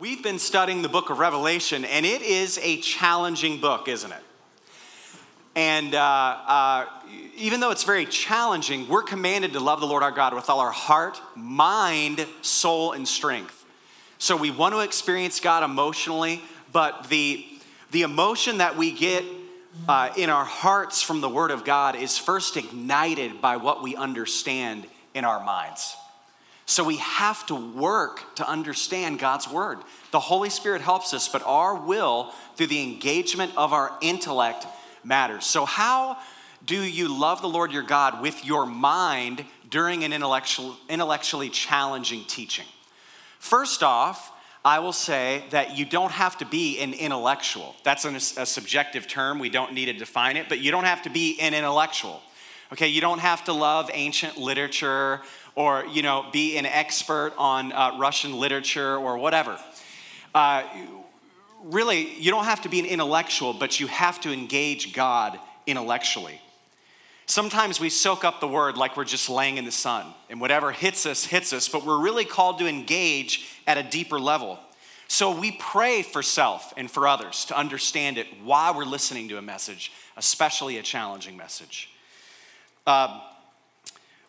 We've been studying the book of Revelation, and it is a challenging book, isn't it? And even though it's very challenging, we're commanded to love the Lord our God with all our heart, mind, soul, and strength. So we want to experience God emotionally, but the emotion that we get in our hearts from the Word of God is first ignited by what we understand in our minds. So we have to work to understand God's word. The Holy Spirit helps us, but our will through the engagement of our intellect matters. So how do you love the Lord your God with your mind during an intellectually challenging teaching? First off, I will say that you don't have to be an intellectual. That's a subjective term. We don't need to define it, but you don't have to be an intellectual. Okay, you don't have to love ancient literature or, you know, be an expert on Russian literature or whatever. Really, you don't have to be an intellectual, but you have to engage God intellectually. Sometimes we soak up the word like we're just laying in the sun, and whatever hits us, but we're really called to engage at a deeper level. So we pray for self and for others to understand it while we're listening to a message, especially a challenging message.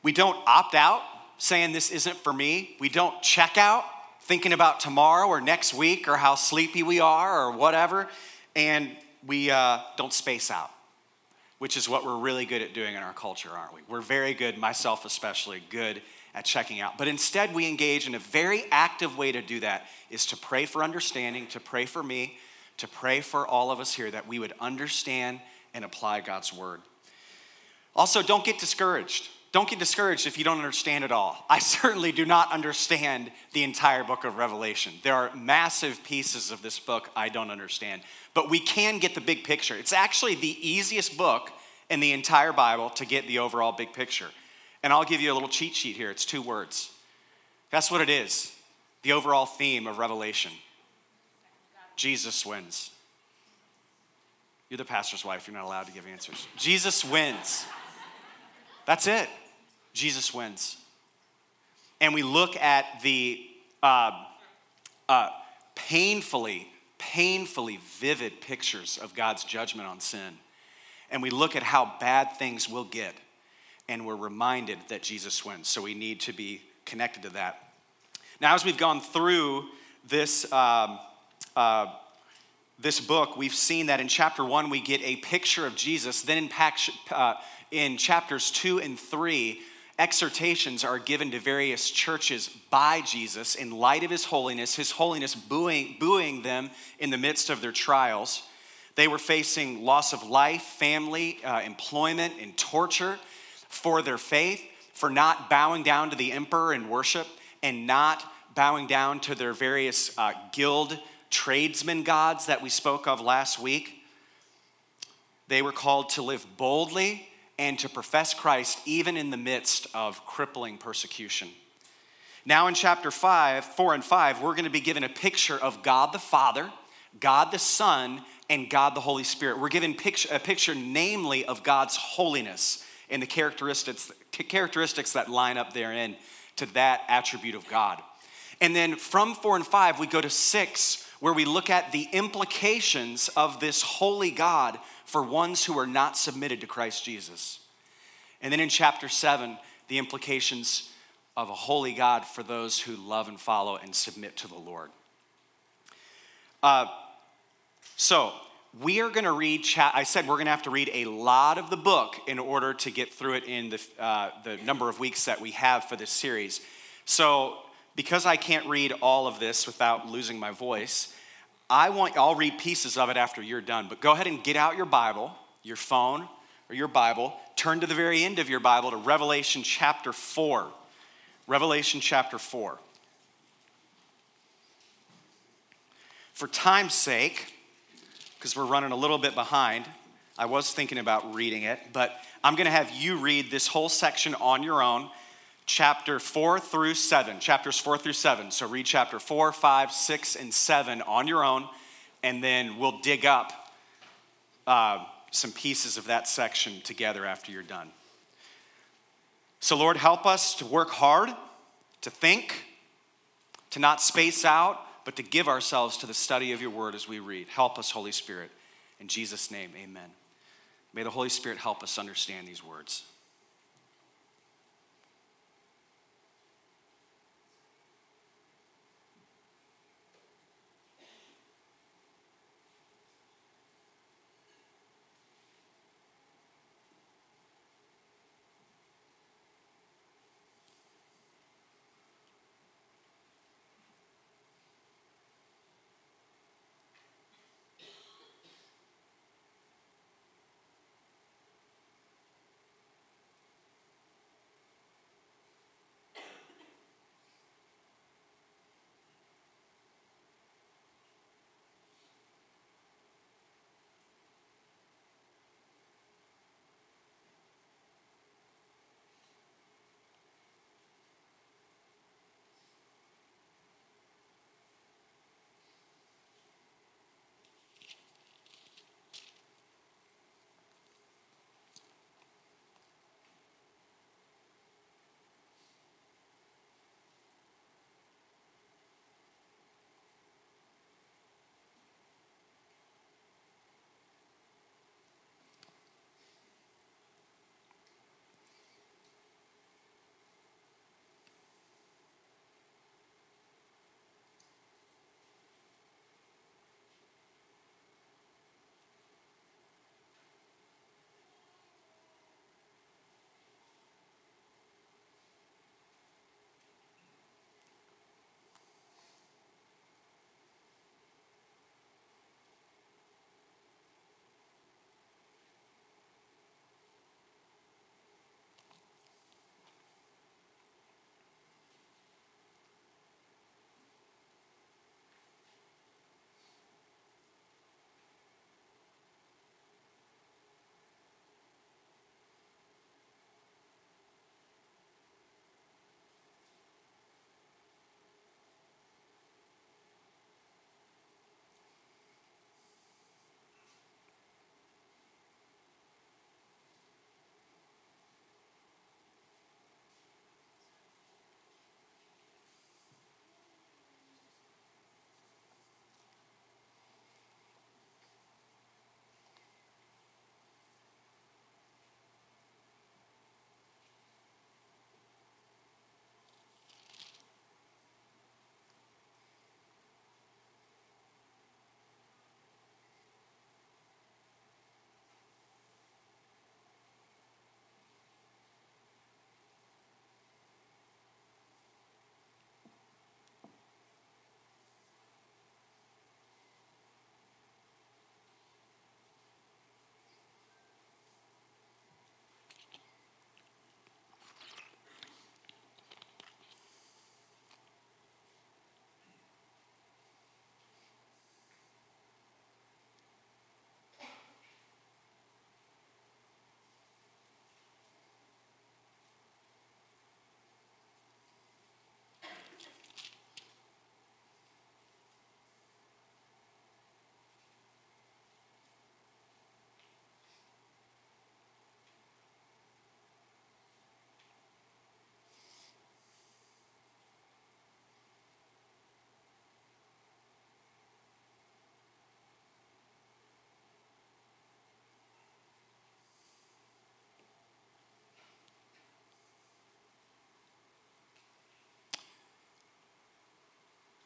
We don't opt out, saying this isn't for me. We don't check out, thinking about tomorrow or next week or how sleepy we are or whatever. And we don't space out, which is what we're really good at doing in our culture, aren't we? We're very good, myself especially, good at checking out. But instead, we engage in a very active way to do that is to pray for understanding, to pray for me, to pray for all of us here that we would understand and apply God's word. Also, don't get discouraged. Don't get discouraged if you don't understand it all. I certainly do not understand the entire book of Revelation. There are massive pieces of this book I don't understand, but we can get the big picture. It's actually the easiest book in the entire Bible to get the overall big picture. And I'll give you a little cheat sheet here. It's 2 words. That's what it is, the overall theme of Revelation. Jesus wins. You're the pastor's wife. You're not allowed to give answers. Jesus wins. That's it. Jesus wins. And we look at the painfully vivid pictures of God's judgment on sin. And we look at how bad things will get. And we're reminded that Jesus wins. So we need to be connected to that. Now, as we've gone through this this book, we've seen that in chapter 1, we get a picture of Jesus. Then in chapters 2 and 3, exhortations are given to various churches by Jesus in light of his holiness buoying them in the midst of their trials. They were facing loss of life, family, employment, and torture for their faith, for not bowing down to the emperor in worship, and not bowing down to their various guild tradesmen gods that we spoke of last week. They were called to live boldly and to profess Christ even in the midst of crippling persecution. Now in chapter 4 and 5, we're going to be given a picture of God the Father, God the Son, and God the Holy Spirit. We're given a picture namely of God's holiness and the characteristics that line up therein to that attribute of God. And then from 4 and 5, we go to 6, where we look at the implications of this holy God for ones who are not submitted to Christ Jesus. And then in chapter 7, the implications of a holy God for those who love and follow and submit to the Lord. So we are going to read, I said we're going to have to read a lot of the book in order to get through it in the number of weeks that we have for this series. So because I can't read all of this without losing my voice, I'll read pieces of it after you're done, but go ahead and get out your Bible, your phone, or your Bible. Turn to the very end of your Bible to Revelation chapter 4. Revelation chapter 4. For time's sake, because we're running a little bit behind, I was thinking about reading it, but I'm going to have you read this whole section on your own. Chapters 4 through 7. So read chapter 4, 5, 6, and 7 on your own, and then we'll dig up some pieces of that section together after you're done. So Lord, help us to work hard, to think, to not space out, but to give ourselves to the study of your word as we read. Help us, Holy Spirit. In Jesus' name, amen. May the Holy Spirit help us understand these words.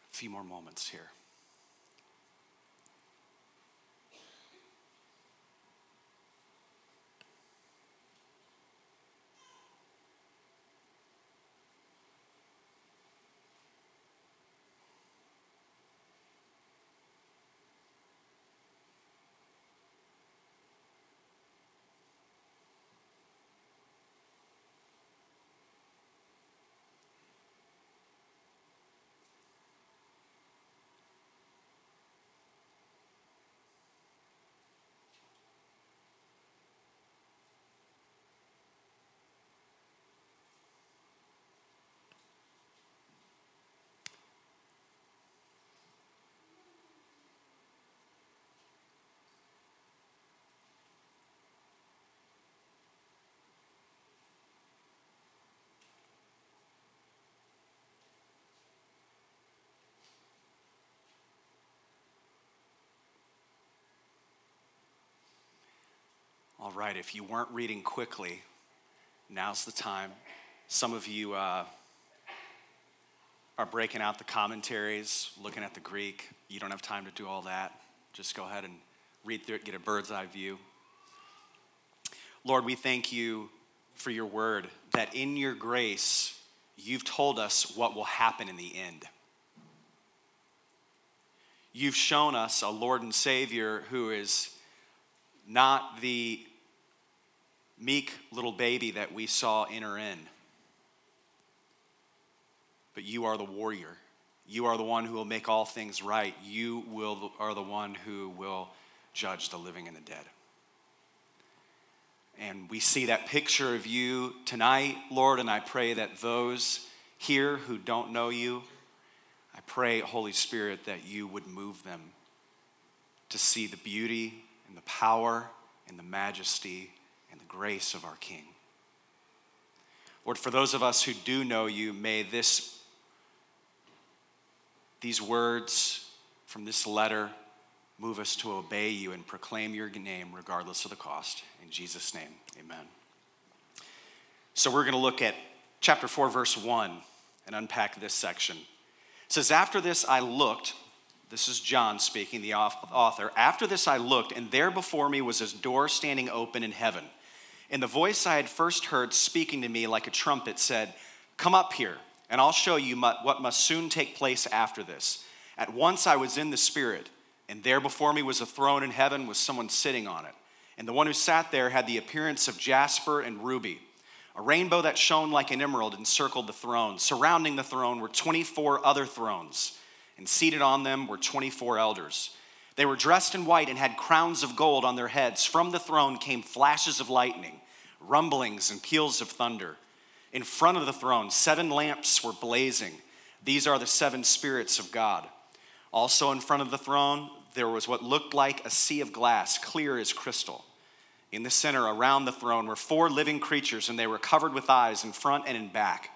A few more moments here. All right, if you weren't reading quickly, now's the time. Some of you are breaking out the commentaries, looking at the Greek. You don't have time to do all that. Just go ahead and read through it, get a bird's eye view. Lord, we thank you for your word, that in your grace, you've told us what will happen in the end. You've shown us a Lord and Savior who is not the meek little baby that we saw enter in, but you are the warrior. You are the one who will make all things right. You are the one who will judge the living and the dead. And we see that picture of you tonight, Lord, and I pray that those here who don't know you, I pray, Holy Spirit, that you would move them to see the beauty and the power and the majesty and the grace of our King. Lord, for those of us who do know you, may these words from this letter move us to obey you and proclaim your name regardless of the cost. In Jesus' name, amen. So we're going to look at chapter 4, verse 1 and unpack this section. It says, after this I looked, this is John speaking, the author. After this I looked, and there before me was a door standing open in heaven. And the voice I had first heard speaking to me like a trumpet said, come up here, and I'll show you what must soon take place after this. At once I was in the Spirit, and there before me was a throne in heaven with someone sitting on it. And the one who sat there had the appearance of jasper and ruby. A rainbow that shone like an emerald encircled the throne. Surrounding the throne were 24 other thrones, and seated on them were 24 elders. They were dressed in white and had crowns of gold on their heads. From the throne came flashes of lightning, rumblings, and peals of thunder. In front of the throne, 7 lamps were blazing. These are the 7 spirits of God. Also in front of the throne, there was what looked like a sea of glass, clear as crystal. In the center, around the throne, were 4 living creatures, and they were covered with eyes in front and in back.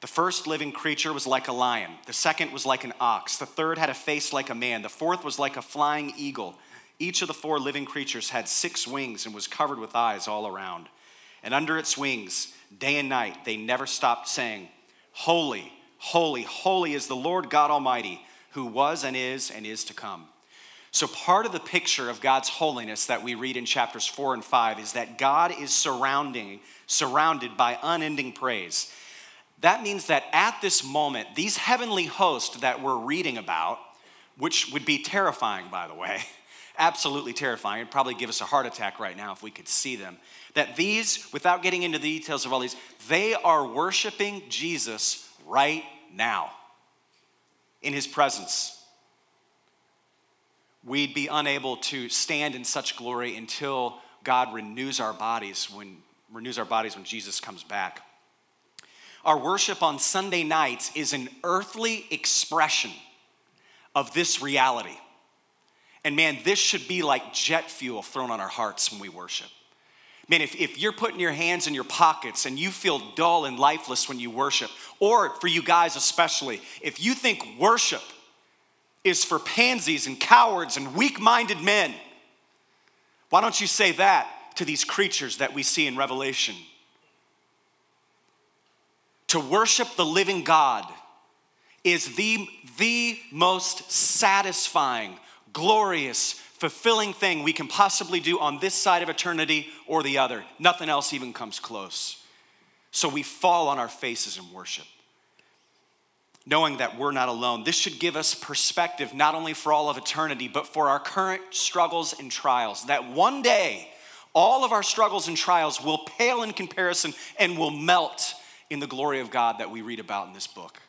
The first living creature was like a lion. The second was like an ox. The third had a face like a man. The fourth was like a flying eagle. Each of the 4 living creatures had 6 wings and was covered with eyes all around. And under its wings, day and night, they never stopped saying, holy, holy, holy is the Lord God Almighty, who was and is to come. So part of the picture of God's holiness that we read in chapters 4 and 5 is that God is surrounded by unending praise. That means that at this moment, these heavenly hosts that we're reading about, which would be terrifying, by the way, absolutely terrifying, it'd probably give us a heart attack right now if we could see them, that these, without getting into the details of all these, they are worshiping Jesus right now in his presence. We'd be unable to stand in such glory until God renews our bodies when Jesus comes back. Our worship on Sunday nights is an earthly expression of this reality. And man, this should be like jet fuel thrown on our hearts when we worship. Man, if you're putting your hands in your pockets and you feel dull and lifeless when you worship, or for you guys especially, if you think worship is for pansies and cowards and weak-minded men, why don't you say that to these creatures that we see in Revelation? To worship the living God is the most satisfying, glorious, fulfilling thing we can possibly do on this side of eternity or the other. Nothing else even comes close. So we fall on our faces in worship, knowing that we're not alone. This should give us perspective not only for all of eternity, but for our current struggles and trials, that one day all of our struggles and trials will pale in comparison and will melt in the glory of God that we read about in this book.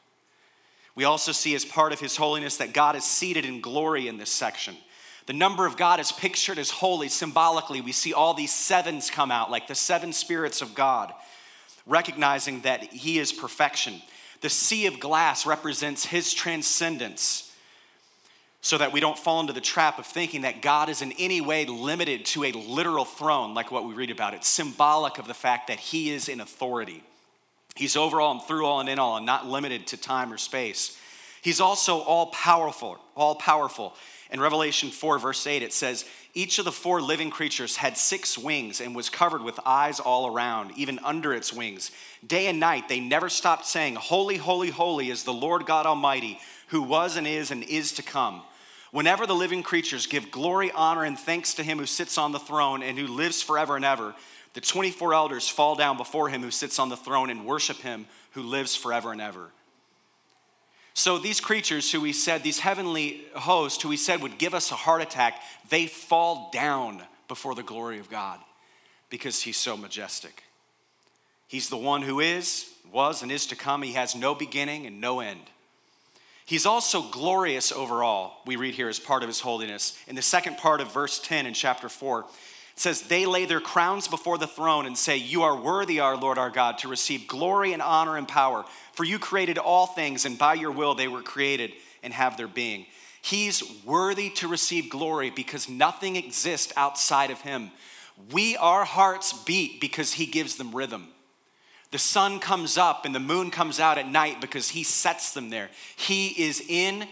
We also see as part of his holiness that God is seated in glory in this section. The number of God is pictured as holy. Symbolically, we see all these 7s come out, like the 7 spirits of God, recognizing that he is perfection. The sea of glass represents his transcendence, so that we don't fall into the trap of thinking that God is in any way limited to a literal throne like what we read about. It's symbolic of the fact that he is in authority. He's over all and through all and in all and not limited to time or space. He's also all powerful. In Revelation 4, verse 8, it says, each of the four living creatures had six wings and was covered with eyes all around, even under its wings. Day and night, they never stopped saying, holy, holy, holy is the Lord God Almighty, who was and is to come. Whenever the living creatures give glory, honor, and thanks to him who sits on the throne and who lives forever and ever, the 24 elders fall down before him who sits on the throne and worship him who lives forever and ever. So these creatures who we said, these heavenly hosts who we said would give us a heart attack, they fall down before the glory of God because he's so majestic. He's the one who is, was, and is to come. He has no beginning and no end. He's also glorious overall, we read here as part of his holiness. In the second part of verse 10 in chapter 4, it says, they lay their crowns before the throne and say, you are worthy, our Lord, our God, to receive glory and honor and power. For you created all things, and by your will they were created and have their being. He's worthy to receive glory because nothing exists outside of him. Our hearts beat because he gives them rhythm. The sun comes up and the moon comes out at night because he sets them there. He is in,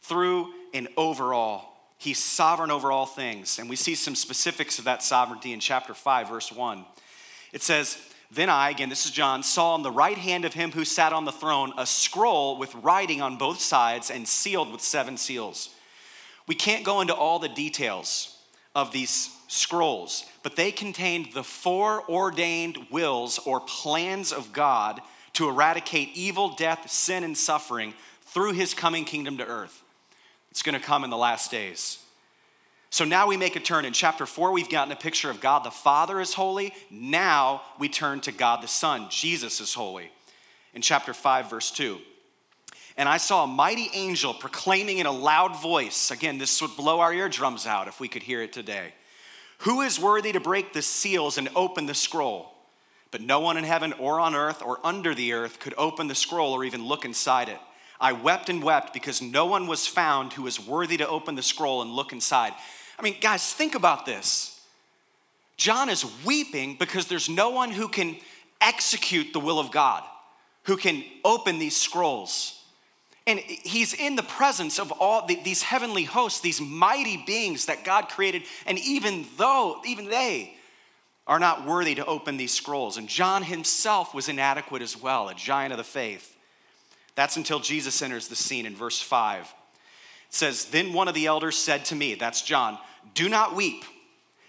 through, and over all. He's sovereign over all things. And we see some specifics of that sovereignty in chapter 5, verse 1. It says, then I, again this is John, saw on the right hand of him who sat on the throne a scroll with writing on both sides and sealed with seven seals. We can't go into all the details of these scrolls, but they contained the four ordained wills or plans of God to eradicate evil, death, sin, and suffering through his coming kingdom to earth. It's going to come in the last days. So now we make a turn. In chapter 4, we've gotten a picture of God the Father is holy. Now we turn to God the Son. Jesus is holy. In chapter 5, verse 2. And I saw a mighty angel proclaiming in a loud voice. Again, this would blow our eardrums out if we could hear it today. Who is worthy to break the seals and open the scroll? But no one in heaven or on earth or under the earth could open the scroll or even look inside it. I wept and wept because no one was found who was worthy to open the scroll and look inside. I mean, guys, think about this. John is weeping because there's no one who can execute the will of God, who can open these scrolls. And he's in the presence of all these heavenly hosts, these mighty beings that God created. And even they are not worthy to open these scrolls. And John himself was inadequate as well, a giant of the faith. That's until Jesus enters the scene in verse 5. It says, then one of the elders said to me, that's John, do not weep.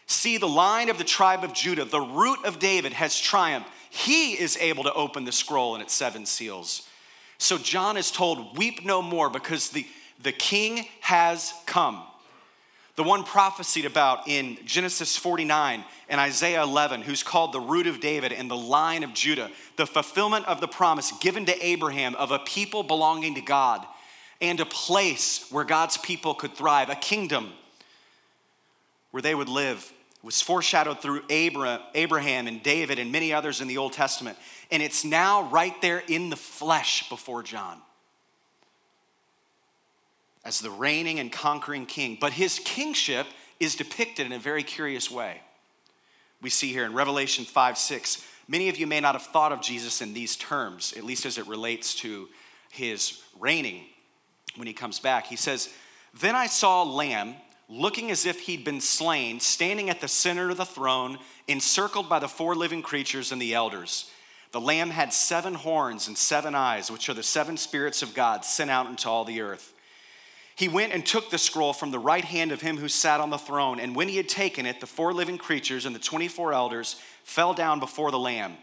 See, the Lion of the tribe of Judah, the Root of David, has triumphed. He is able to open the scroll and its seven seals. So John is told, weep no more because the king has come. The one prophesied about in Genesis 49 and Isaiah 11, who's called the Root of David and the Lion of Judah, the fulfillment of the promise given to Abraham of a people belonging to God and a place where God's people could thrive, a kingdom where they would live, was foreshadowed through Abraham and David and many others in the Old Testament. And it's now right there in the flesh before John as the reigning and conquering king. But his kingship is depicted in a very curious way. We see here in Revelation 5:6, many of you may not have thought of Jesus in these terms, at least as it relates to his reigning when he comes back. He says, then I saw a lamb looking as if he'd been slain, standing at the center of the throne, encircled by the four living creatures and the elders. The Lamb had seven horns and seven eyes, which are the seven spirits of God sent out into all the earth. He went and took the scroll from the right hand of him who sat on the throne, and when he had taken it, the four living creatures and the 24 elders fell down before the Lamb.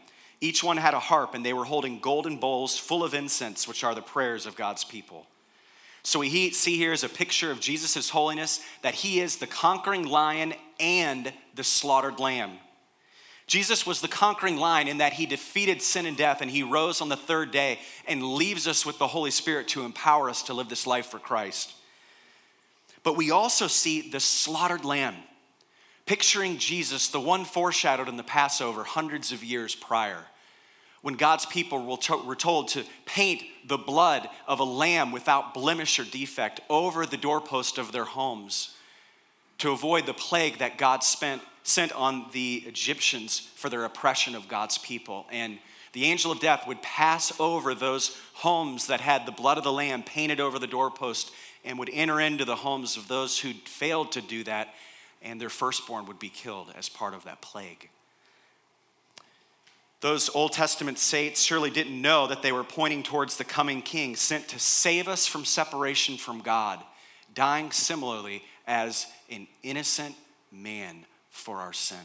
Each one had a harp, and they were holding golden bowls full of incense, which are the prayers of God's people. So we see here is a picture of Jesus' holiness, that he is the conquering lion and the slaughtered lamb. Jesus was the conquering lion in that he defeated sin and death, and he rose on the third day and leaves us with the Holy Spirit to empower us to live this life for Christ. But we also see the slaughtered lamb, picturing Jesus, the one foreshadowed in the Passover hundreds of years prior, when God's people were told to paint the blood of a lamb without blemish or defect over the doorpost of their homes to avoid the plague that God sent on the Egyptians for their oppression of God's people. And the angel of death would pass over those homes that had the blood of the Lamb painted over the doorpost and would enter into the homes of those who failed to do that, and their firstborn would be killed as part of that plague. Those Old Testament saints surely didn't know that they were pointing towards the coming king sent to save us from separation from God, dying similarly as an innocent man for our sin.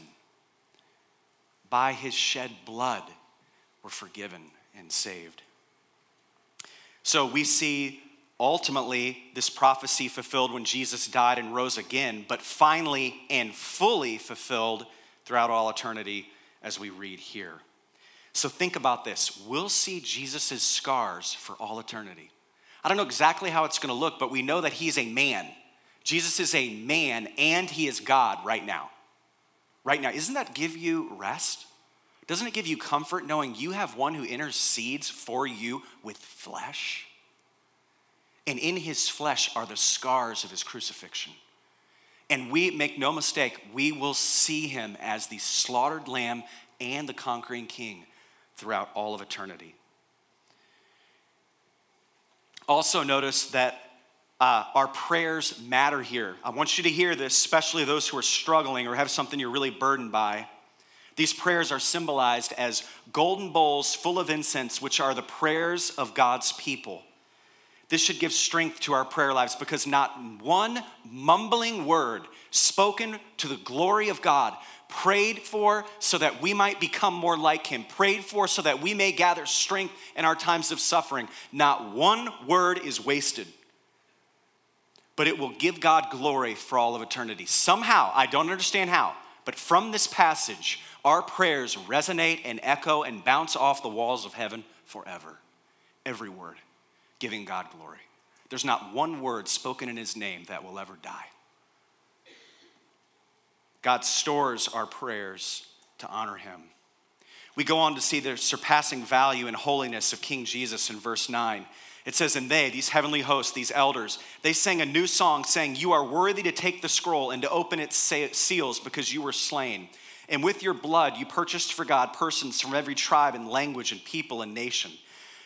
By his shed blood, we're forgiven and saved. So we see ultimately this prophecy fulfilled when Jesus died and rose again, but finally and fully fulfilled throughout all eternity as we read here. So think about this. We'll see Jesus' scars for all eternity. I don't know exactly how it's going to look, but we know that he's a man. Jesus is a man and he is God right now. Right now. Doesn't that give you rest? Doesn't it give you comfort knowing you have one who intercedes for you with flesh? And in his flesh are the scars of his crucifixion. And we, make no mistake, we will see him as the slaughtered lamb and the conquering king throughout all of eternity. Also notice that our prayers matter here. I want you to hear this, especially those who are struggling or have something you're really burdened by. These prayers are symbolized as golden bowls full of incense, which are the prayers of God's people. This should give strength to our prayer lives because not one mumbling word spoken to the glory of God, prayed for so that we might become more like him, prayed for so that we may gather strength in our times of suffering. Not one word is wasted, but it will give God glory for all of eternity. Somehow, I don't understand how, but from this passage, our prayers resonate and echo and bounce off the walls of heaven forever. Every word, giving God glory. There's not one word spoken in his name that will ever die. God stores our prayers to honor him. We go on to see the surpassing value and holiness of King Jesus in verse 9. It says, and they, these heavenly hosts, these elders, they sang a new song saying, you are worthy to take the scroll and to open its seals because you were slain. And with your blood, you purchased for God persons from every tribe and language and people and nation.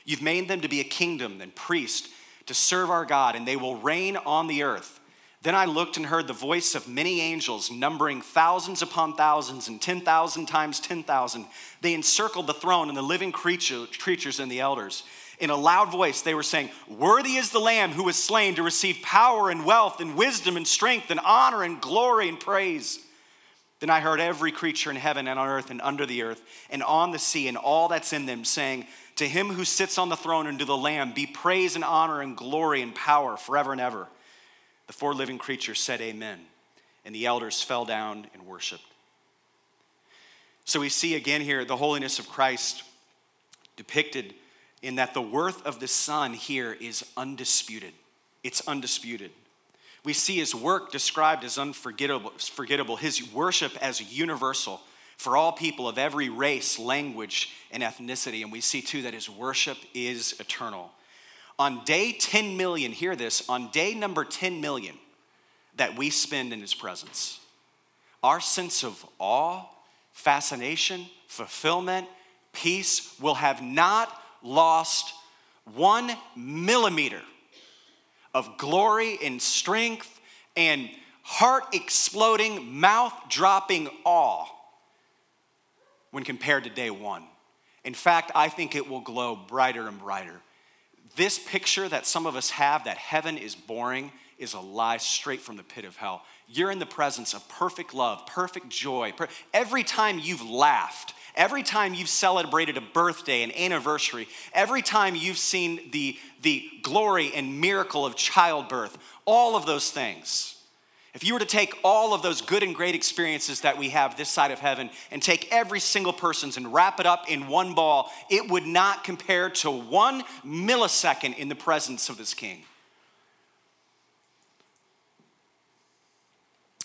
You've made them to be a kingdom and priest to serve our God, and they will reign on the earth. Then I looked and heard the voice of many angels, numbering thousands upon thousands and 10,000 times 10,000. They encircled the throne and the living creatures and the elders. In a loud voice, they were saying, worthy is the Lamb who was slain to receive power and wealth and wisdom and strength and honor and glory and praise. Then I heard every creature in heaven and on earth and under the earth and on the sea and all that's in them saying, to him who sits on the throne and to the Lamb be praise and honor and glory and power forever and ever. The four living creatures said amen, and the elders fell down and worshiped. So we see again here the holiness of Christ depicted in that the worth of the Son here is undisputed. It's undisputed. We see his work described as unforgettable, his worship as universal for all people of every race, language, and ethnicity. And we see too that his worship is eternal. On day 10 million, hear this, on day number 10 million that we spend in his presence, our sense of awe, fascination, fulfillment, peace will have not lost 1 millimeter of glory and strength and heart-exploding, mouth-dropping awe when compared to day one. In fact, I think it will glow brighter and brighter. This picture that some of us have that heaven is boring is a lie straight from the pit of hell. You're in the presence of perfect love, perfect joy. Every time you've laughed, every time you've celebrated a birthday, an anniversary, every time you've seen the glory and miracle of childbirth, all of those things. If you were to take all of those good and great experiences that we have this side of heaven and take every single person's and wrap it up in one ball, it would not compare to 1 millisecond in the presence of this king.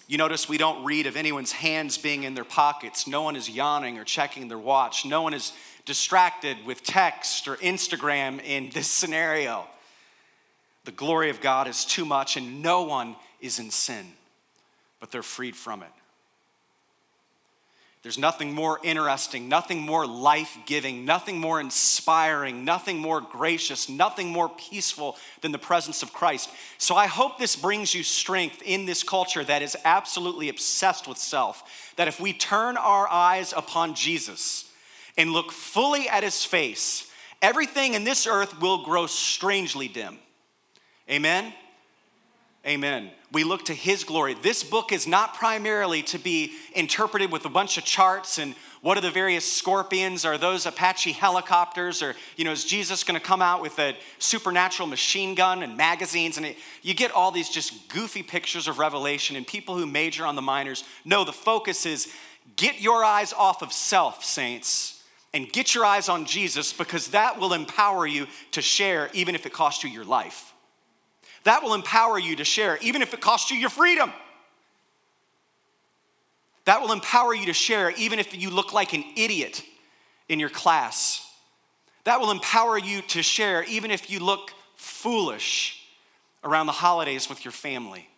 You notice we don't read of anyone's hands being in their pockets. No one is yawning or checking their watch. No one is distracted with text or Instagram in this scenario. The glory of God is too much and no one is in sin, but they're freed from it. There's nothing more interesting, nothing more life-giving, nothing more inspiring, nothing more gracious, nothing more peaceful than the presence of Christ. So I hope this brings you strength in this culture that is absolutely obsessed with self, that if we turn our eyes upon Jesus and look fully at his face, everything in this earth will grow strangely dim. Amen? Amen. We look to his glory. This book is not primarily to be interpreted with a bunch of charts and what are the various scorpions? Are those Apache helicopters? Or, is Jesus going to come out with a supernatural machine gun and magazines? And you get all these just goofy pictures of Revelation, and people who major on the minors. No, the focus is get your eyes off of self, saints, and get your eyes on Jesus, because that will empower you to share even if it costs you your life. That will empower you to share, even if it costs you your freedom. That will empower you to share, even if you look like an idiot in your class. That will empower you to share, even if you look foolish around the holidays with your family.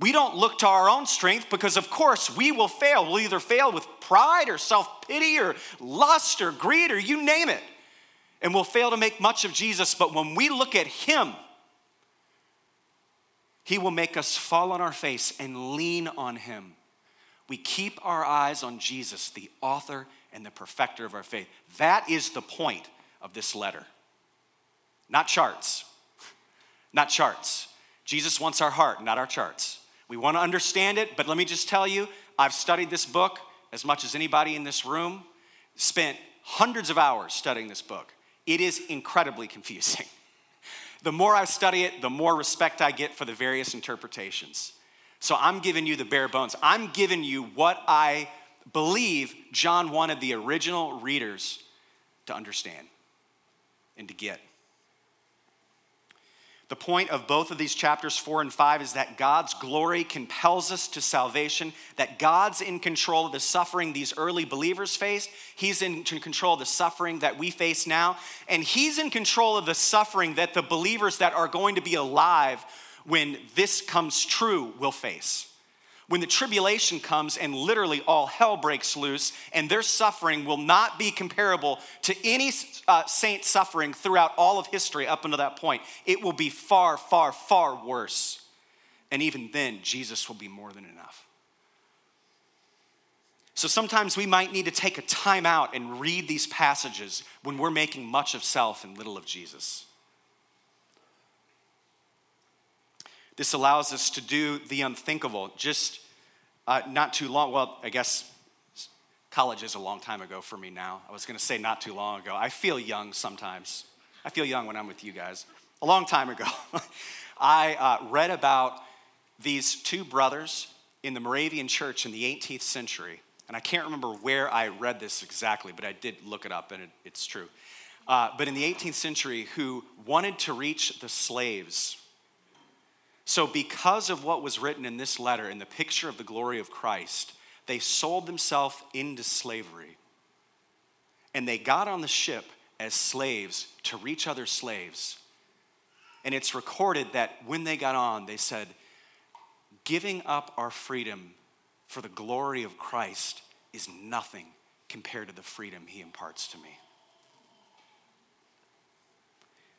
We don't look to our own strength because, of course, we will fail. We'll either fail with pride or self-pity or lust or greed or you name it. And we'll fail to make much of Jesus. But when we look at him, he will make us fall on our face and lean on him. We keep our eyes on Jesus, the author and the perfecter of our faith. That is the point of this letter. Not charts. Not charts. Jesus wants our heart, not our charts. We want to understand it, but let me just tell you, I've studied this book as much as anybody in this room, spent hundreds of hours studying this book. It is incredibly confusing. The more I study it, the more respect I get for the various interpretations. So I'm giving you the bare bones. I'm giving you what I believe John wanted the original readers to understand and to get. The point of both of these chapters 4 and 5 is that God's glory compels us to salvation, that God's in control of the suffering these early believers faced. He's in control of the suffering that we face now. And he's in control of the suffering that the believers that are going to be alive when this comes true will face. When the tribulation comes and literally all hell breaks loose, and their suffering will not be comparable to any saint suffering throughout all of history up until that point. It will be far, far, far worse. And even then, Jesus will be more than enough. So sometimes we might need to take a time out and read these passages when we're making much of self and little of Jesus. This allows us to do the unthinkable. Just not too long, well, I guess college is a long time ago for me now. I was going to say not too long ago. I feel young sometimes. I feel young when I'm with you guys. A long time ago, I read about these two brothers in the Moravian church in the 18th century. And I can't remember where I read this exactly, but I did look it up, and it's true. But in the 18th century, who wanted to reach the slaves. So because of what was written in this letter, in the picture of the glory of Christ, they sold themselves into slavery. And they got on the ship as slaves to reach other slaves. And it's recorded that when they got on, they said, giving up our freedom for the glory of Christ is nothing compared to the freedom he imparts to me.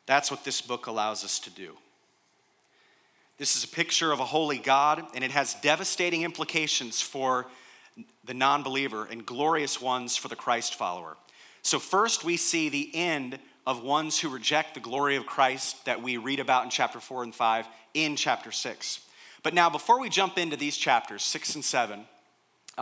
That's what this book allows us to do. This is a picture of a holy God, and it has devastating implications for the non-believer and glorious ones for the Christ follower. So first we see the end of ones who reject the glory of Christ that we read about in chapter 4 and 5 in chapter 6. But now before we jump into these chapters, 6 and 7,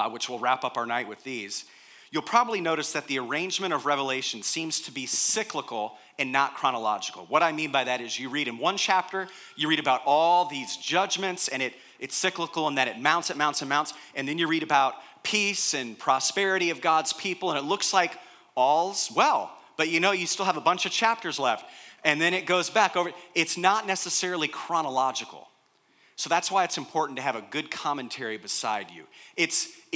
which we'll wrap up our night with these, you'll probably notice that the arrangement of Revelation seems to be cyclical and not chronological. What I mean by that is you read in one chapter, you read about all these judgments, and it's cyclical in that it mounts, and then you read about peace and prosperity of God's people, and it looks like all's well. But you still have a bunch of chapters left, and then it goes back over. It's not necessarily chronological. So that's why it's important to have a good commentary beside you. It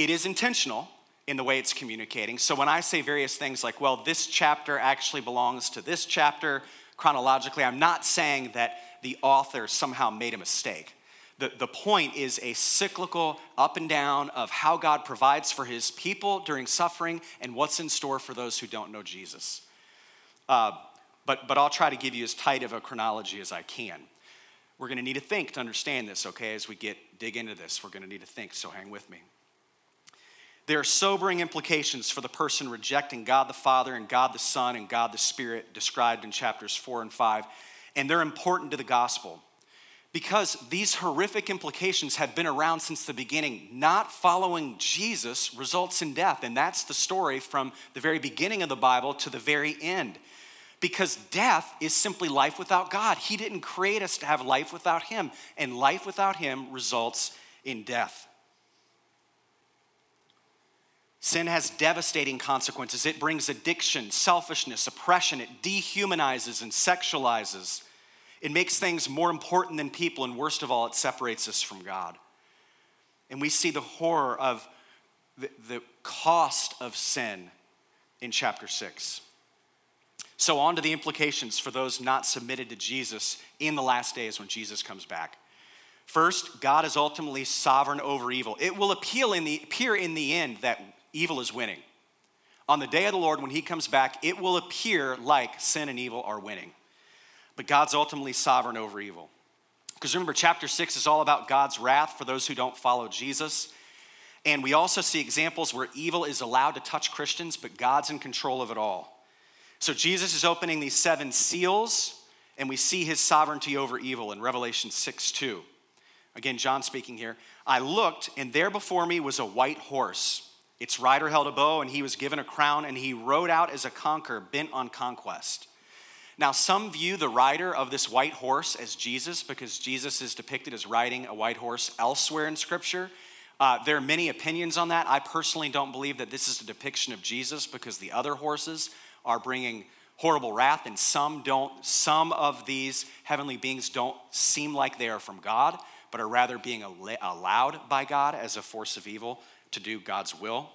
is intentional in the way it's communicating. So when I say various things like, well, this chapter actually belongs to this chapter chronologically, I'm not saying that the author somehow made a mistake. The point is a cyclical up and down of how God provides for his people during suffering and what's in store for those who don't know Jesus. But I'll try to give you as tight of a chronology as I can. We're going to need to think to understand this, okay? As we dig into this, we're going to need to think, so hang with me. There are sobering implications for the person rejecting God the Father and God the Son and God the Spirit described in chapters 4 and 5, and they're important to the gospel because these horrific implications have been around since the beginning. Not following Jesus results in death, and that's the story from the very beginning of the Bible to the very end. Because death is simply life without God. He didn't create us to have life without him, and life without him results in death. Sin has devastating consequences. It brings addiction, selfishness, oppression. It dehumanizes and sexualizes. It makes things more important than people, and worst of all, it separates us from God. And we see the horror of the cost of sin in chapter 6. So on to the implications for those not submitted to Jesus in the last days when Jesus comes back. First, God is ultimately sovereign over evil. It will appear in the end that evil is winning. On the day of the Lord, when he comes back, it will appear like sin and evil are winning. But God's ultimately sovereign over evil. Because remember, chapter 6 is all about God's wrath for those who don't follow Jesus. And we also see examples where evil is allowed to touch Christians, but God's in control of it all. So Jesus is opening these 7 seals, and we see his sovereignty over evil in Revelation 6:2. Again, John speaking here. I looked, and there before me was a white horse. Its rider held a bow, and he was given a crown, and he rode out as a conqueror, bent on conquest. Now, some view the rider of this white horse as Jesus, because Jesus is depicted as riding a white horse elsewhere in Scripture. There are many opinions on that. I personally don't believe that this is a depiction of Jesus, because the other horses are bringing horrible wrath, and some of these heavenly beings don't seem like they are from God, but are rather being allowed by God as a force of evil to do God's will.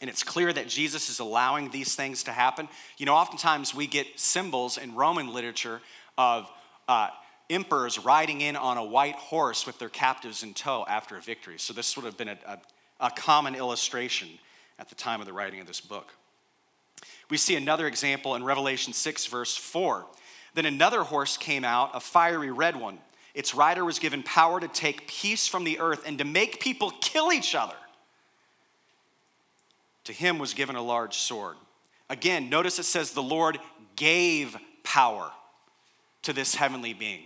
And it's clear that Jesus is allowing these things to happen. You know, oftentimes we get symbols in Roman literature of emperors riding in on a white horse with their captives in tow after a victory. So this would have been a common illustration at the time of the writing of this book. We see another example in Revelation 6, verse 4. Then another horse came out, a fiery red one. Its rider was given power to take peace from the earth and to make people kill each other. To him was given a large sword. Again, notice it says the Lord gave power to this heavenly being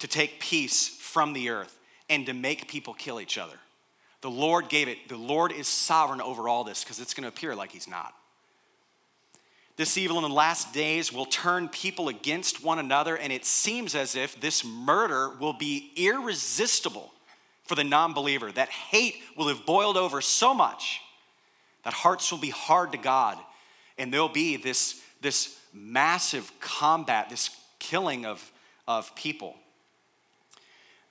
to take peace from the earth and to make people kill each other. The Lord gave it. The Lord is sovereign over all this because it's going to appear like he's not. This evil in the last days will turn people against one another, and it seems as if this murder will be irresistible for the non-believer, that hate will have boiled over so much that hearts will be hard to God, and there'll be this massive combat, this killing of people.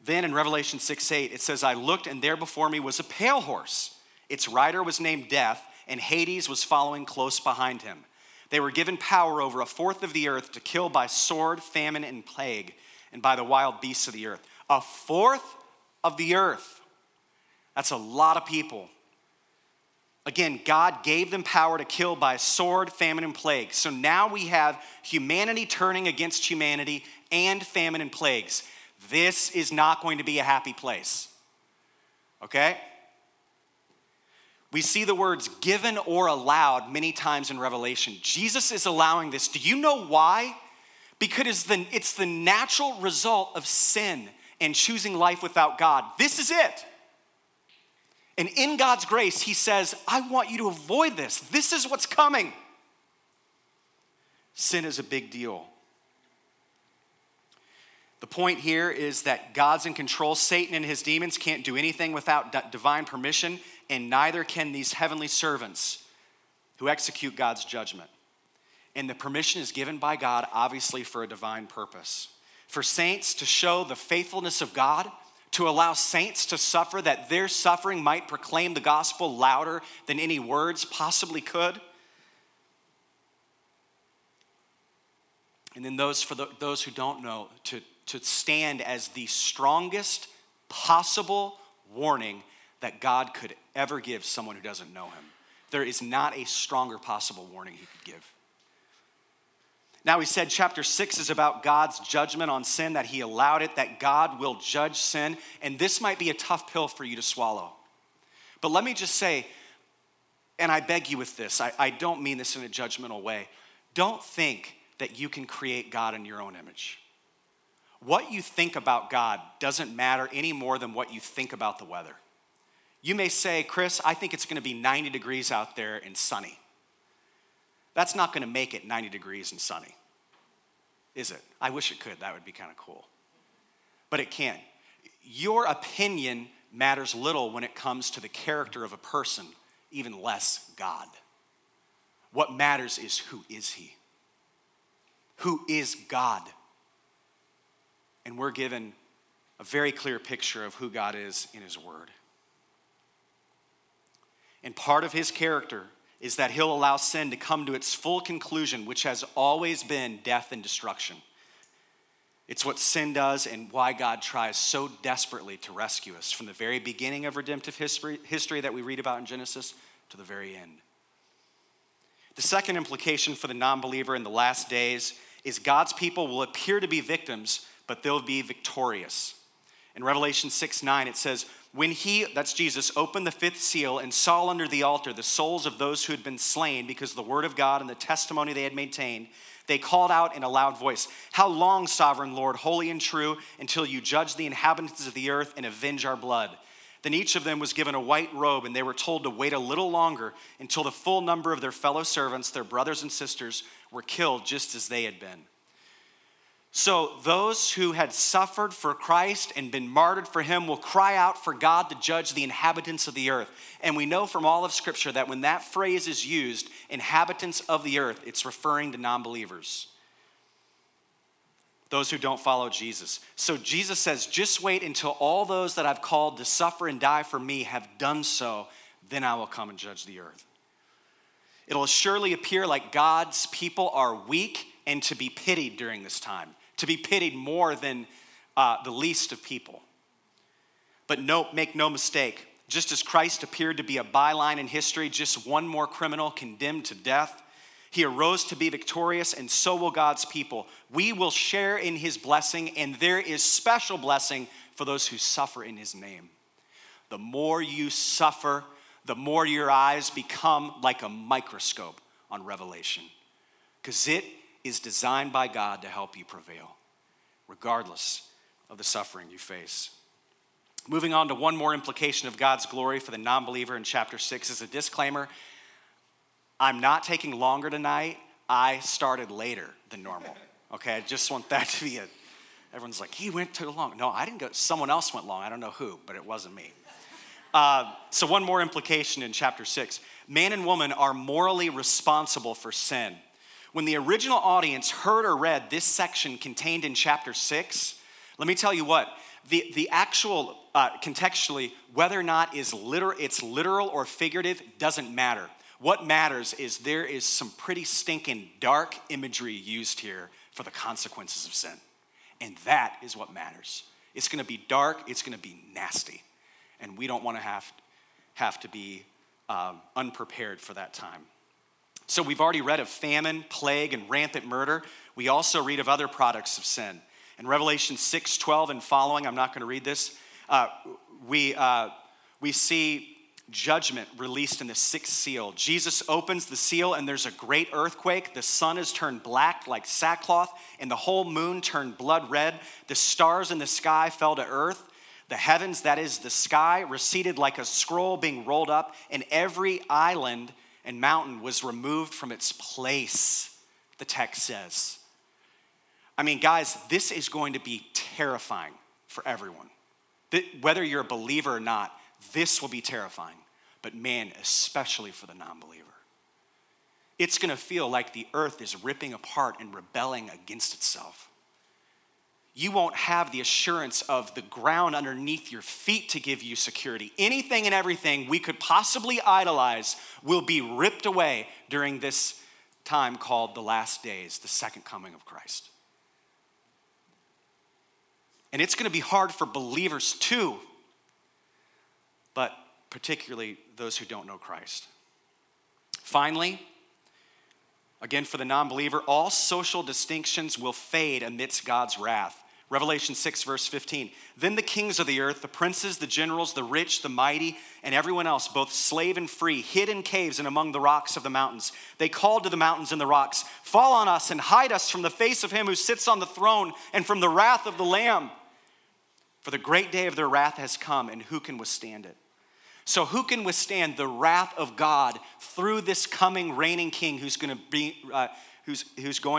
Then in Revelation 6:8, it says, I looked, and there before me was a pale horse. Its rider was named Death, and Hades was following close behind him. They were given power over a fourth of the earth to kill by sword, famine, and plague, and by the wild beasts of the earth. A fourth of the earth. That's a lot of people. Again, God gave them power to kill by sword, famine, and plague. So now we have humanity turning against humanity and famine and plagues. This is not going to be a happy place. Okay? We see the words given or allowed many times in Revelation. Jesus is allowing this. Do you know why? Because it's the natural result of sin and choosing life without God. This is it. And in God's grace, he says, I want you to avoid this. This is what's coming. Sin is a big deal. The point here is that God's in control. Satan and his demons can't do anything without divine permission. And neither can these heavenly servants who execute God's judgment. And the permission is given by God, obviously, for a divine purpose. For saints to show the faithfulness of God, to allow saints to suffer that their suffering might proclaim the gospel louder than any words possibly could. And then those who don't know, to stand as the strongest possible warning that God could ever give someone who doesn't know him. There is not a stronger possible warning he could give. Now we said chapter 6 is about God's judgment on sin, that he allowed it, that God will judge sin. And this might be a tough pill for you to swallow. But let me just say, and I beg you with this, I don't mean this in a judgmental way. Don't think that you can create God in your own image. What you think about God doesn't matter any more than what you think about the weather. You may say, Chris, I think it's gonna be 90 degrees out there and sunny. That's not gonna make it 90 degrees and sunny, is it? I wish it could, that would be kind of cool. But it can't. Your opinion matters little when it comes to the character of a person, even less God. What matters is who is he? Who is God? And we're given a very clear picture of who God is in his word. And part of his character is that he'll allow sin to come to its full conclusion, which has always been death and destruction. It's what sin does and why God tries so desperately to rescue us from the very beginning of redemptive history that we read about in Genesis to the very end. The second implication for the non-believer in the last days is God's people will appear to be victims, but they'll be victorious. In Revelation 6:9, it says, when he, that's Jesus, opened the fifth seal and saw under the altar the souls of those who had been slain because of the word of God and the testimony they had maintained, they called out in a loud voice, how long, sovereign Lord, holy and true, until you judge the inhabitants of the earth and avenge our blood? Then each of them was given a white robe, and they were told to wait a little longer until the full number of their fellow servants, their brothers and sisters, were killed just as they had been. So those who had suffered for Christ and been martyred for him will cry out for God to judge the inhabitants of the earth. And we know from all of Scripture that when that phrase is used, inhabitants of the earth, it's referring to non-believers, those who don't follow Jesus. So Jesus says, just wait until all those that I've called to suffer and die for me have done so, then I will come and judge the earth. It'll surely appear like God's people are weak and to be pitied during this time, to be pitied more than the least of people. But no, make no mistake, just as Christ appeared to be a byline in history, just one more criminal condemned to death, he arose to be victorious, and so will God's people. We will share in his blessing, and there is special blessing for those who suffer in his name. The more you suffer, the more your eyes become like a microscope on Revelation, because it is designed by God to help you prevail, regardless of the suffering you face. Moving on to one more implication of God's glory for the non-believer in chapter 6 is a disclaimer. I'm not taking longer tonight. I started later than normal, okay? I just want that to be it. Everyone's like, he went too long. No, I didn't go. Someone else went long. I don't know who, but it wasn't me. So one more implication in chapter 6. Man and woman are morally responsible for sin. When the original audience heard or read this section contained in chapter 6, let me tell you what, the actual, contextually, whether or not it's literal or figurative doesn't matter. What matters is there is some pretty stinking dark imagery used here for the consequences of sin. And that is what matters. It's gonna be dark, it's gonna be nasty. And we don't wanna have to be unprepared for that time. So we've already read of famine, plague, and rampant murder. We also read of other products of sin. In Revelation 6:12 and following, I'm not going to read this, we see judgment released in the sixth seal. Jesus opens the seal, and there's a great earthquake. The sun is turned black like sackcloth, and the whole moon turned blood red. The stars in the sky fell to earth. The heavens, that is the sky, receded like a scroll being rolled up, and every island and mountain was removed from its place, the text says. I mean, guys, this is going to be terrifying for everyone. Whether you're a believer or not, this will be terrifying, but man, especially for the non-believer. It's gonna feel like the earth is ripping apart and rebelling against itself. You won't have the assurance of the ground underneath your feet to give you security. Anything and everything we could possibly idolize will be ripped away during this time called the last days, the second coming of Christ. And it's gonna be hard for believers too, but particularly those who don't know Christ. Finally, again, for the non-believer, all social distinctions will fade amidst God's wrath. Revelation 6, verse 15. Then the kings of the earth, the princes, the generals, the rich, the mighty, and everyone else, both slave and free, hid in caves and among the rocks of the mountains. They called to the mountains and the rocks, "Fall on us and hide us from the face of him who sits on the throne and from the wrath of the Lamb. For the great day of their wrath has come, and who can withstand it?" So who can withstand the wrath of God through this coming reigning king who's going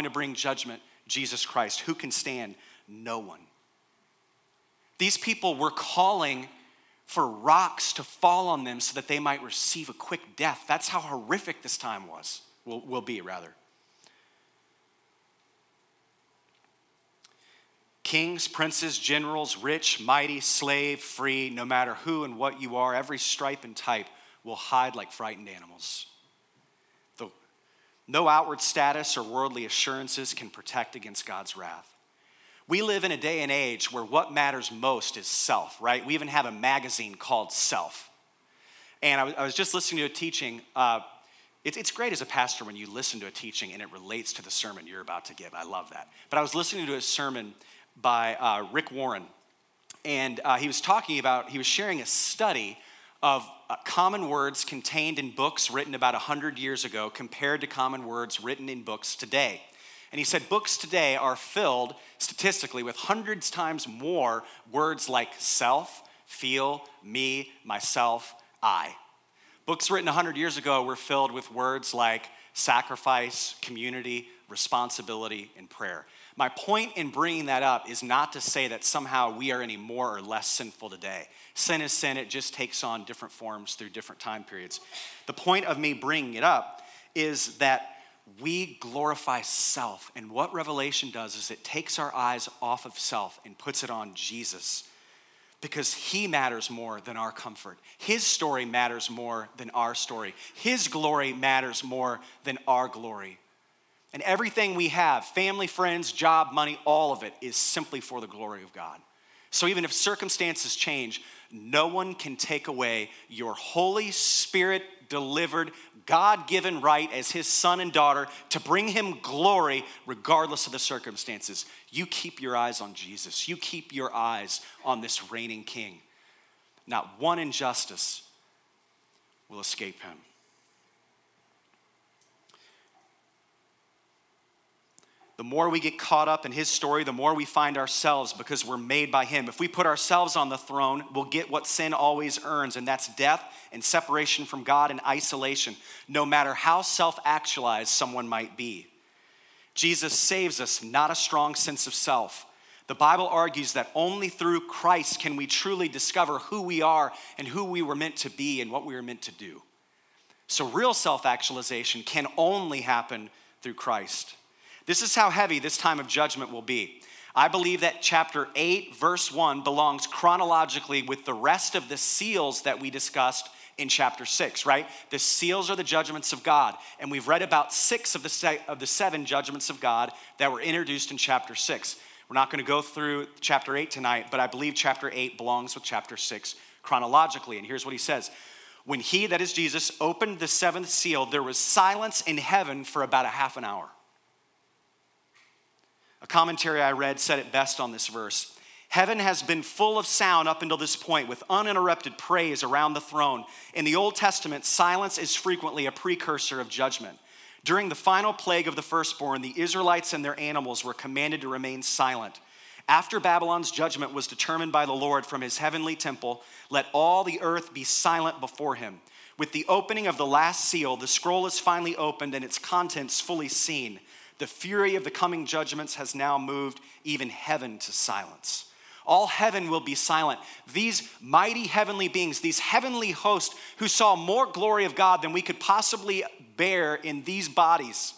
to bring judgment? Jesus Christ. Who can stand? No one. These people were calling for rocks to fall on them so that they might receive a quick death. That's how horrific this time will be. Kings, princes, generals, rich, mighty, slave, free, no matter who and what you are, every stripe and type will hide like frightened animals. No outward status or worldly assurances can protect against God's wrath. We live in a day and age where what matters most is self, right? We even have a magazine called Self. And I was just listening to a teaching. It's great as a pastor when you listen to a teaching and it relates to the sermon you're about to give. I love that. But I was listening to a sermon by Rick Warren. And he was sharing a study of common words contained in books written about 100 years ago compared to common words written in books today. And he said books today are filled statistically with hundreds times more words like self, feel, me, myself, I. Books written 100 years ago were filled with words like sacrifice, community, responsibility, and prayer. My point in bringing that up is not to say that somehow we are any more or less sinful today. Sin is sin. It just takes on different forms through different time periods. The point of me bringing it up is that we glorify self. And what Revelation does is it takes our eyes off of self and puts it on Jesus, because he matters more than our comfort. His story matters more than our story. His glory matters more than our glory. And everything we have, family, friends, job, money, all of it is simply for the glory of God. So even if circumstances change, no one can take away your Holy Spirit-delivered, God-given right as his son and daughter to bring him glory regardless of the circumstances. You keep your eyes on Jesus. You keep your eyes on this reigning king. Not one injustice will escape him. The more we get caught up in his story, the more we find ourselves, because we're made by him. If we put ourselves on the throne, we'll get what sin always earns, and that's death and separation from God and isolation, no matter how self-actualized someone might be. Jesus saves us, not a strong sense of self. The Bible argues that only through Christ can we truly discover who we are and who we were meant to be and what we were meant to do. So real self-actualization can only happen through Christ. This is how heavy this time of judgment will be. I believe that chapter 8, verse 1 belongs chronologically with the rest of the seals that we discussed in chapter 6, right? The seals are the judgments of God. And we've read about six of the seven judgments of God that were introduced in chapter 6. We're not going to go through chapter 8 tonight, but I believe chapter 8 belongs with chapter 6 chronologically. And here's what he says. When he, that is Jesus, opened the seventh seal, there was silence in heaven for about a half an hour. A commentary I read said it best on this verse. Heaven has been full of sound up until this point, with uninterrupted praise around the throne. In the Old Testament, silence is frequently a precursor of judgment. During the final plague of the firstborn, the Israelites and their animals were commanded to remain silent. After Babylon's judgment was determined by the Lord from his heavenly temple, let all the earth be silent before him. With the opening of the last seal, the scroll is finally opened and its contents fully seen. The fury of the coming judgments has now moved even heaven to silence. All heaven will be silent. These mighty heavenly beings, these heavenly hosts who saw more glory of God than we could possibly bear in these bodies,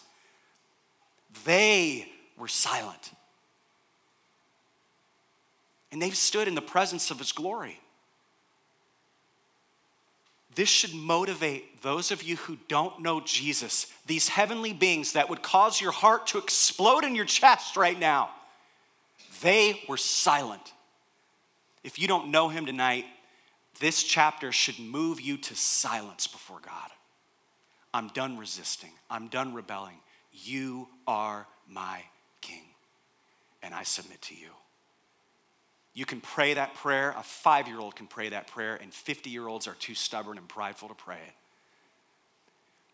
they were silent. And they've stood in the presence of his glory. This should motivate those of you who don't know Jesus, these heavenly beings that would cause your heart to explode in your chest right now. They were silent. If you don't know him tonight, This chapter should move you to silence before God. I'm done resisting. I'm done rebelling. You are my King, and I submit to you. You can pray that prayer. A 5-year-old can pray that prayer, and 50-year-olds are too stubborn and prideful to pray it.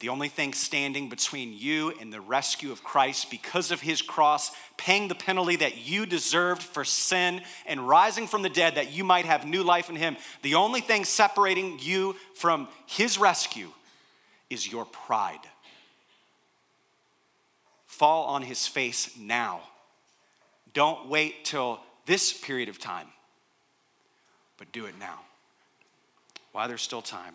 The only thing standing between you and the rescue of Christ because of his cross, paying the penalty that you deserved for sin and rising from the dead that you might have new life in him, the only thing separating you from his rescue is your pride. Fall on his face now. Don't wait till this period of time, but do it now while there's still time.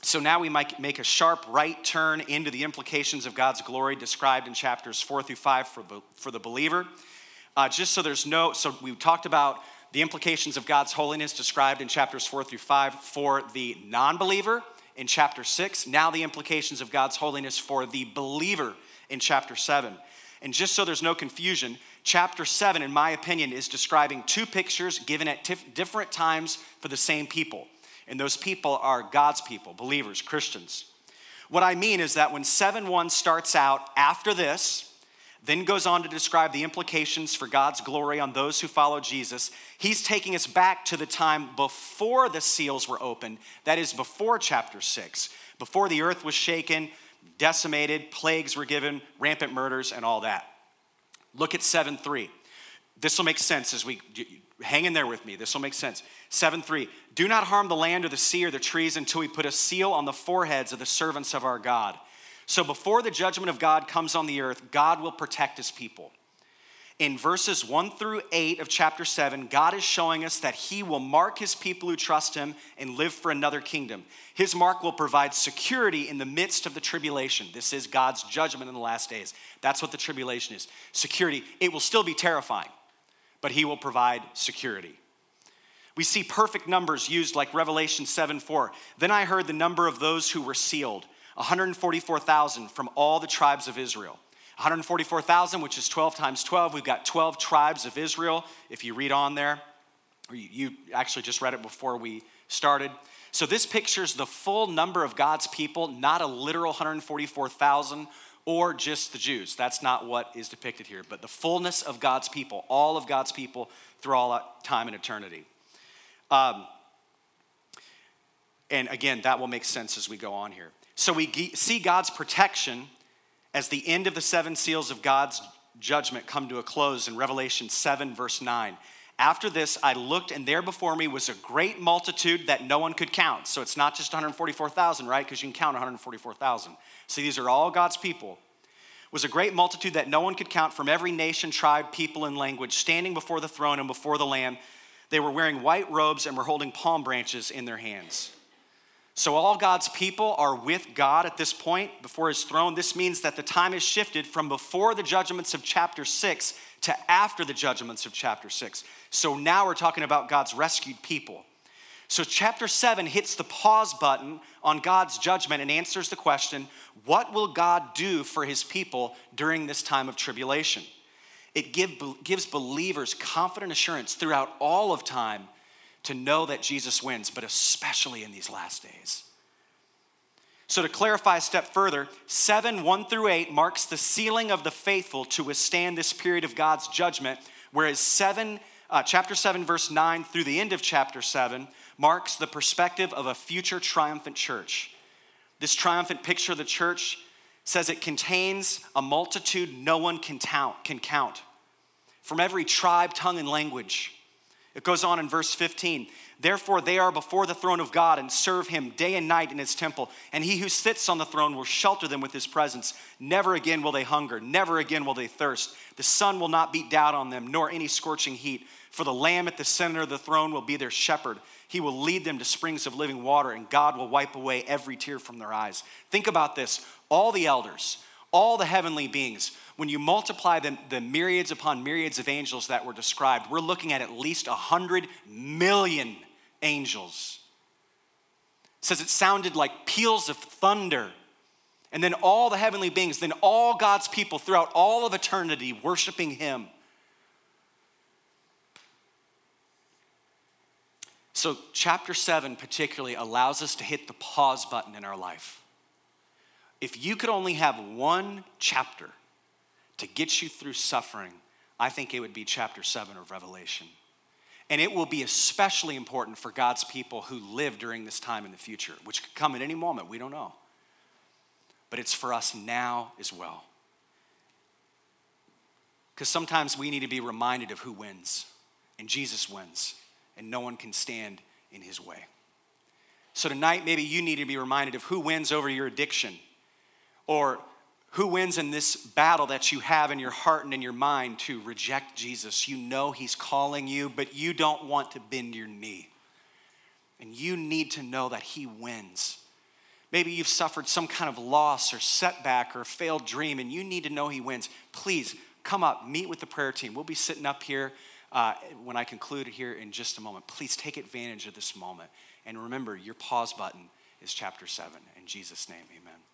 So now we might make a sharp right turn into the implications of God's glory described in chapters 4 through 5 for the believer. So we talked about the implications of God's holiness described in chapters 4 through 5 for the non-believer in chapter 6. Now the implications of God's holiness for the believer in chapter 7. And just so there's no confusion, chapter 7, in my opinion, is describing two pictures given at different times for the same people. And those people are God's people, believers, Christians. What I mean is that when 7:1 starts out after this, then goes on to describe the implications for God's glory on those who follow Jesus, he's taking us back to the time before the seals were opened, that is before chapter 6, before the earth was shaken, decimated, plagues were given, rampant murders, and all that. Look at 7:3. This will make sense as we... Hang in there with me. This will make sense. 7:3, do not harm the land or the sea or the trees until we put a seal on the foreheads of the servants of our God. So before the judgment of God comes on the earth, God will protect his people. In verses 1 through 8 of chapter 7, God is showing us that he will mark his people who trust him and live for another kingdom. His mark will provide security in the midst of the tribulation. This is God's judgment in the last days. That's what the tribulation is. Security. It will still be terrifying, but he will provide security. We see perfect numbers used like Revelation 7:4. Then I heard the number of those who were sealed, 144,000 from all the tribes of Israel. 144,000, which is 12 times 12. We've got 12 tribes of Israel. If you read on there, or you actually just read it before we started. So this pictures the full number of God's people, not a literal 144,000, or just the Jews. That's not what is depicted here, but the fullness of God's people, all of God's people through all time and eternity. And again, that will make sense as we go on here. So we see God's protection as the end of the 7 seals of God's judgment come to a close in Revelation 7, verse 9. After this, I looked, and there before me was a great multitude that no one could count. So it's not just 144,000, right? Because you can count 144,000. So these are all God's people. It was a great multitude that no one could count from every nation, tribe, people, and language, standing before the throne and before the Lamb. They were wearing white robes and were holding palm branches in their hands. So all God's people are with God at this point before his throne. This means that the time has shifted from before the judgments of chapter 6 to after the judgments of chapter 6. So now we're talking about God's rescued people. So chapter 7 hits the pause button on God's judgment and answers the question, what will God do for his people during this time of tribulation? It gives believers confident assurance throughout all of time to know that Jesus wins, but especially in these last days. So to clarify a step further, 7:1 through 8 marks the sealing of the faithful to withstand this period of God's judgment, whereas chapter 7, verse 9 through the end of chapter 7 marks the perspective of a future triumphant church. This triumphant picture of the church says it contains a multitude no one can count, from every tribe, tongue, and language. It goes on in verse 15. Therefore, they are before the throne of God and serve him day and night in his temple. And he who sits on the throne will shelter them with his presence. Never again will they hunger. Never again will they thirst. The sun will not beat down on them, nor any scorching heat. For the Lamb at the center of the throne will be their shepherd. He will lead them to springs of living water, and God will wipe away every tear from their eyes. Think about this. All the elders, all the heavenly beings, when you multiply the myriads upon myriads of angels that were described, we're looking at least 100 million angels. It says it sounded like peals of thunder. And then all the heavenly beings, then all God's people throughout all of eternity worshiping him. So chapter 7 particularly allows us to hit the pause button in our life. If you could only have one chapter to get you through suffering, I think it would be chapter 7 of Revelation. And it will be especially important for God's people who live during this time in the future, which could come at any moment, we don't know. But it's for us now as well. Because sometimes we need to be reminded of who wins, and Jesus wins, and no one can stand in his way. So tonight, maybe you need to be reminded of who wins over your addiction, or who wins in this battle that you have in your heart and in your mind to reject Jesus. You know he's calling you, but you don't want to bend your knee. And you need to know that he wins. Maybe you've suffered some kind of loss or setback or failed dream, and you need to know he wins. Please come up, meet with the prayer team. We'll be sitting up here when I conclude here in just a moment. Please take advantage of this moment. And remember, your pause button is chapter 7. In Jesus' name, amen.